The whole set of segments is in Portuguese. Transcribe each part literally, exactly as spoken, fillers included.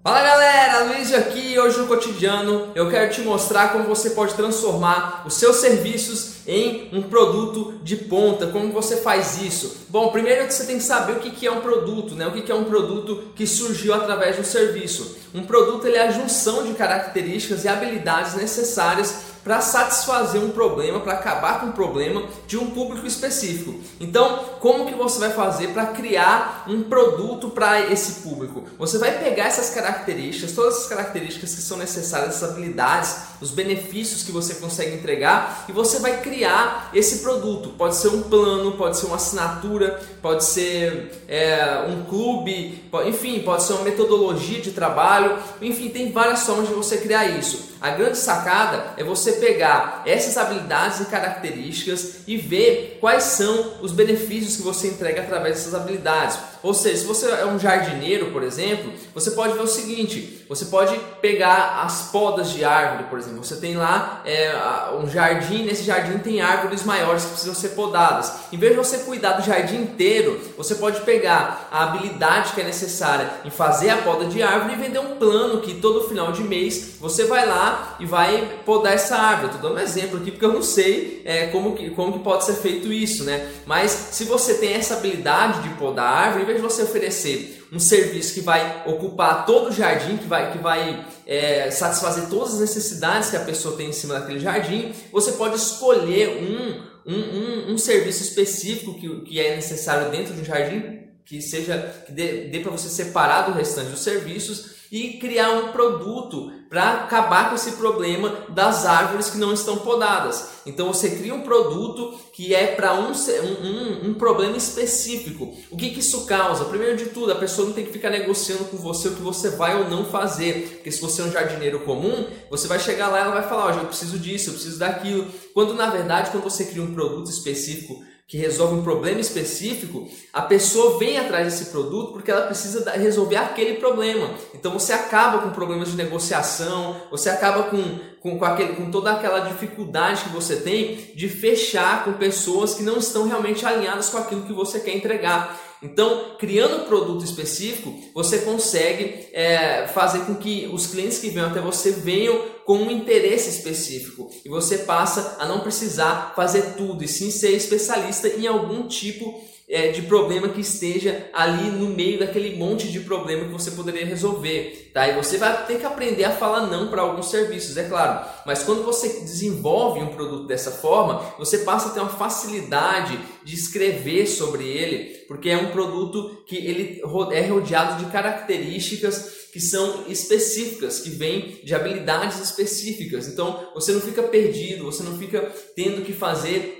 Fala galera, Luiz aqui e hoje no Cotidiano eu quero te mostrar como você pode transformar os seus serviços em um produto de ponta. Como você faz isso? Bom, primeiro você tem que saber o que é um produto, né? O que é um produto que surgiu através de um serviço. Um produto ele é a junção de características e habilidades necessárias para satisfazer um problema, para acabar com um problema de um público específico. Então, como que você vai fazer para criar um produto para esse público? Você vai pegar essas características, todas as características que são necessárias, essas habilidades, os benefícios que você consegue entregar e você vai criar esse produto. Pode ser um plano, pode ser uma assinatura, pode ser é, um clube, enfim, pode ser uma metodologia de trabalho, enfim, tem várias formas de você criar isso. A grande sacada é você pegar essas habilidades e características e ver quais são os benefícios que você entrega através dessas habilidades. Ou seja, se você é um jardineiro, por exemplo, você pode ver o seguinte, você pode pegar as podas de árvore, por exemplo, você tem lá é, um jardim, nesse jardim tem árvores maiores que precisam ser podadas. Em vez de você cuidar do jardim inteiro, você pode pegar a habilidade que é necessária em fazer a poda de árvore e vender um plano que todo final de mês você vai lá e vai podar essa árvore. Estou dando um exemplo aqui porque eu não sei é, como, que, como que pode ser feito isso, né? Mas se você tem essa habilidade de podar a árvore, em vez de você oferecer um serviço que vai ocupar todo o jardim, que vai, que vai é, satisfazer todas as necessidades que a pessoa tem em cima daquele jardim, você pode escolher um, um, um, um serviço específico que, que é necessário dentro de um jardim, que seja que dê, dê para você separar do restante dos serviços e criar um produto para acabar com esse problema das árvores que não estão podadas. Então você cria um produto que é para um, um, um problema específico. O que, que isso causa? Primeiro de tudo, a pessoa não tem que ficar negociando com você o que você vai ou não fazer. Porque se você é um jardineiro comum, você vai chegar lá e ela vai falar, oh, eu preciso disso, eu preciso daquilo. Quando na verdade, quando você cria um produto específico que resolve um problema específico, a pessoa vem atrás desse produto porque ela precisa resolver aquele problema. Então você acaba com problemas de negociação, você acaba com, com, com, aquele, com toda aquela dificuldade que você tem de fechar com pessoas que não estão realmente alinhadas com aquilo que você quer entregar. Então, criando um produto específico, você consegue é, fazer com que os clientes que venham até você venham com um interesse específico e você passa a não precisar fazer tudo e sim ser especialista em algum tipo é, de problema que esteja ali no meio daquele monte de problema que você poderia resolver, tá? E você vai ter que aprender a falar não para alguns serviços, é claro, mas quando você desenvolve um produto dessa forma, você passa a ter uma facilidade de escrever sobre ele, porque é um produto que ele é rodeado de características que são específicas, que vêm de habilidades específicas. Então, você não fica perdido, você não fica tendo que fazer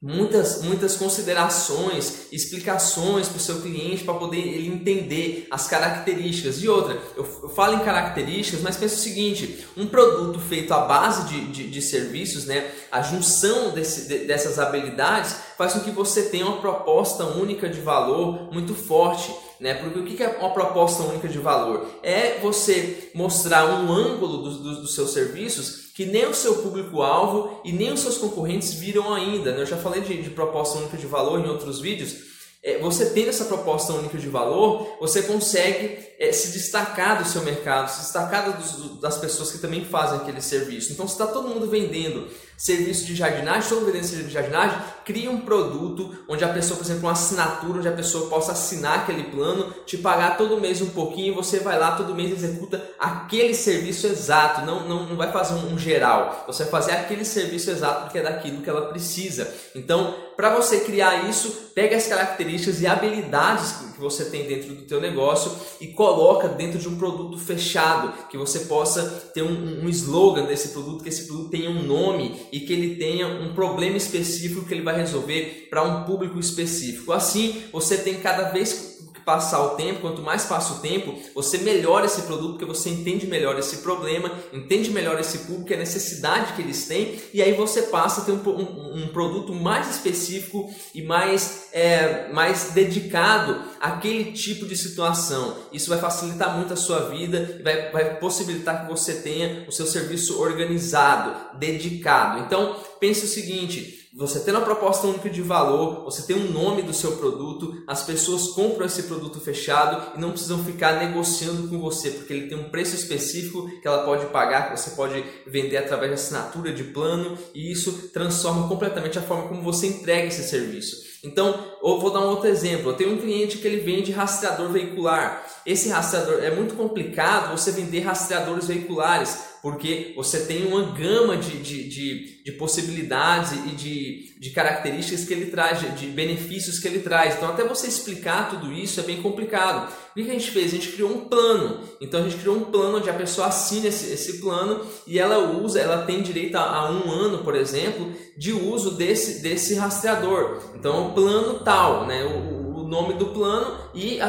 muitas, muitas considerações, explicações para o seu cliente para poder ele entender as características. E outra, eu, eu falo em características, mas penso o seguinte, um produto feito à base de, de, de serviços, né, a junção desse, de, dessas habilidades faz com que você tenha uma proposta única de valor muito forte. Né? Porque o que é uma proposta única de valor? É você mostrar um ângulo dos, dos, dos seus serviços que nem o seu público-alvo e nem os seus concorrentes viram ainda. Né? Eu já falei de, de proposta única de valor em outros vídeos. É, você tendo essa proposta única de valor, você consegue é, se destacar do seu mercado, se destacar dos, das pessoas que também fazem aquele serviço. Então, se está todo mundo vendendo serviço de jardinagem, todo mundo vendendo serviço de jardinagem, cria um produto onde a pessoa, por exemplo, uma assinatura, onde a pessoa possa assinar aquele plano, te pagar todo mês um pouquinho, você vai lá todo mês e executa aquele serviço exato, não, não, não vai fazer um geral, você vai fazer aquele serviço exato porque é daquilo que ela precisa. Então, para você criar isso, pega as características e habilidades que você tem dentro do teu negócio e coloca dentro de um produto fechado, que você possa ter um, um slogan desse produto, que esse produto tenha um nome e que ele tenha um problema específico que ele vai resolver para um público específico. Assim, você tem cada vez que passar o tempo, quanto mais passa o tempo, você melhora esse produto porque você entende melhor esse problema, entende melhor esse público, a necessidade que eles têm e aí você passa a ter um, um, um produto mais específico e mais, é, mais dedicado àquele tipo de situação. Isso vai facilitar muito a sua vida e vai, vai possibilitar que você tenha o seu serviço organizado, dedicado. Então, pense o seguinte, você tendo a proposta única de valor, você tem um nome do seu produto, as pessoas compram esse produto fechado e não precisam ficar negociando com você, porque ele tem um preço específico que ela pode pagar, que você pode vender através de assinatura de plano, e isso transforma completamente a forma como você entrega esse serviço. Então, eu vou dar um outro exemplo. Eu tenho um cliente que ele vende rastreador veicular. Esse rastreador é muito complicado você vender rastreadores veiculares, porque você tem uma gama de, de, de, de possibilidades e de, de características que ele traz, de, de benefícios que ele traz. Então, até você explicar tudo isso é bem complicado. O que a gente fez? A gente criou um plano. Então, a gente criou um plano onde a pessoa assina esse, esse plano e ela usa, ela tem direito a, a um ano, por exemplo, de uso desse, desse rastreador. Então, o plano tal, né? O, nome do plano e a,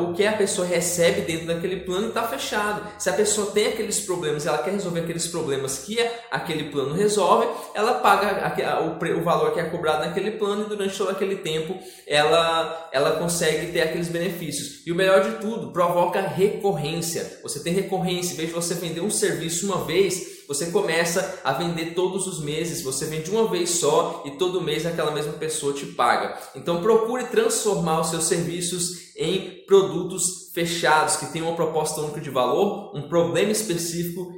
o que a pessoa recebe dentro daquele plano está fechado. Se a pessoa tem aqueles problemas e ela quer resolver aqueles problemas que a, aquele plano resolve, ela paga a, a, o, o valor que é cobrado naquele plano e durante todo aquele tempo ela, ela consegue ter aqueles benefícios. E o melhor de tudo, provoca recorrência. Você tem recorrência, em vez de você vender um serviço uma vez, você começa a vender todos os meses, você vende uma vez só e todo mês aquela mesma pessoa te paga. Então procure transformar os seus serviços em produtos fechados, que tenham uma proposta única de valor, um problema específico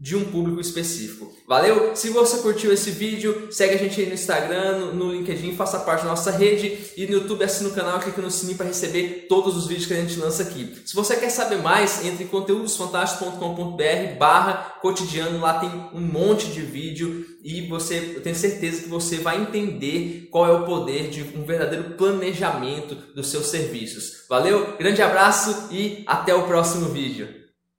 de um público específico. Valeu? Se você curtiu esse vídeo, segue a gente aí no Instagram, no LinkedIn, faça parte da nossa rede e no YouTube assina o canal, clica no sininho para receber todos os vídeos que a gente lança aqui. Se você quer saber mais, entre em conteúdos fantásticos ponto com ponto br barra cotidiano, lá tem um monte de vídeo e você, eu tenho certeza que você vai entender qual é o poder de um verdadeiro planejamento dos seus serviços. Valeu? Grande abraço e até o próximo vídeo.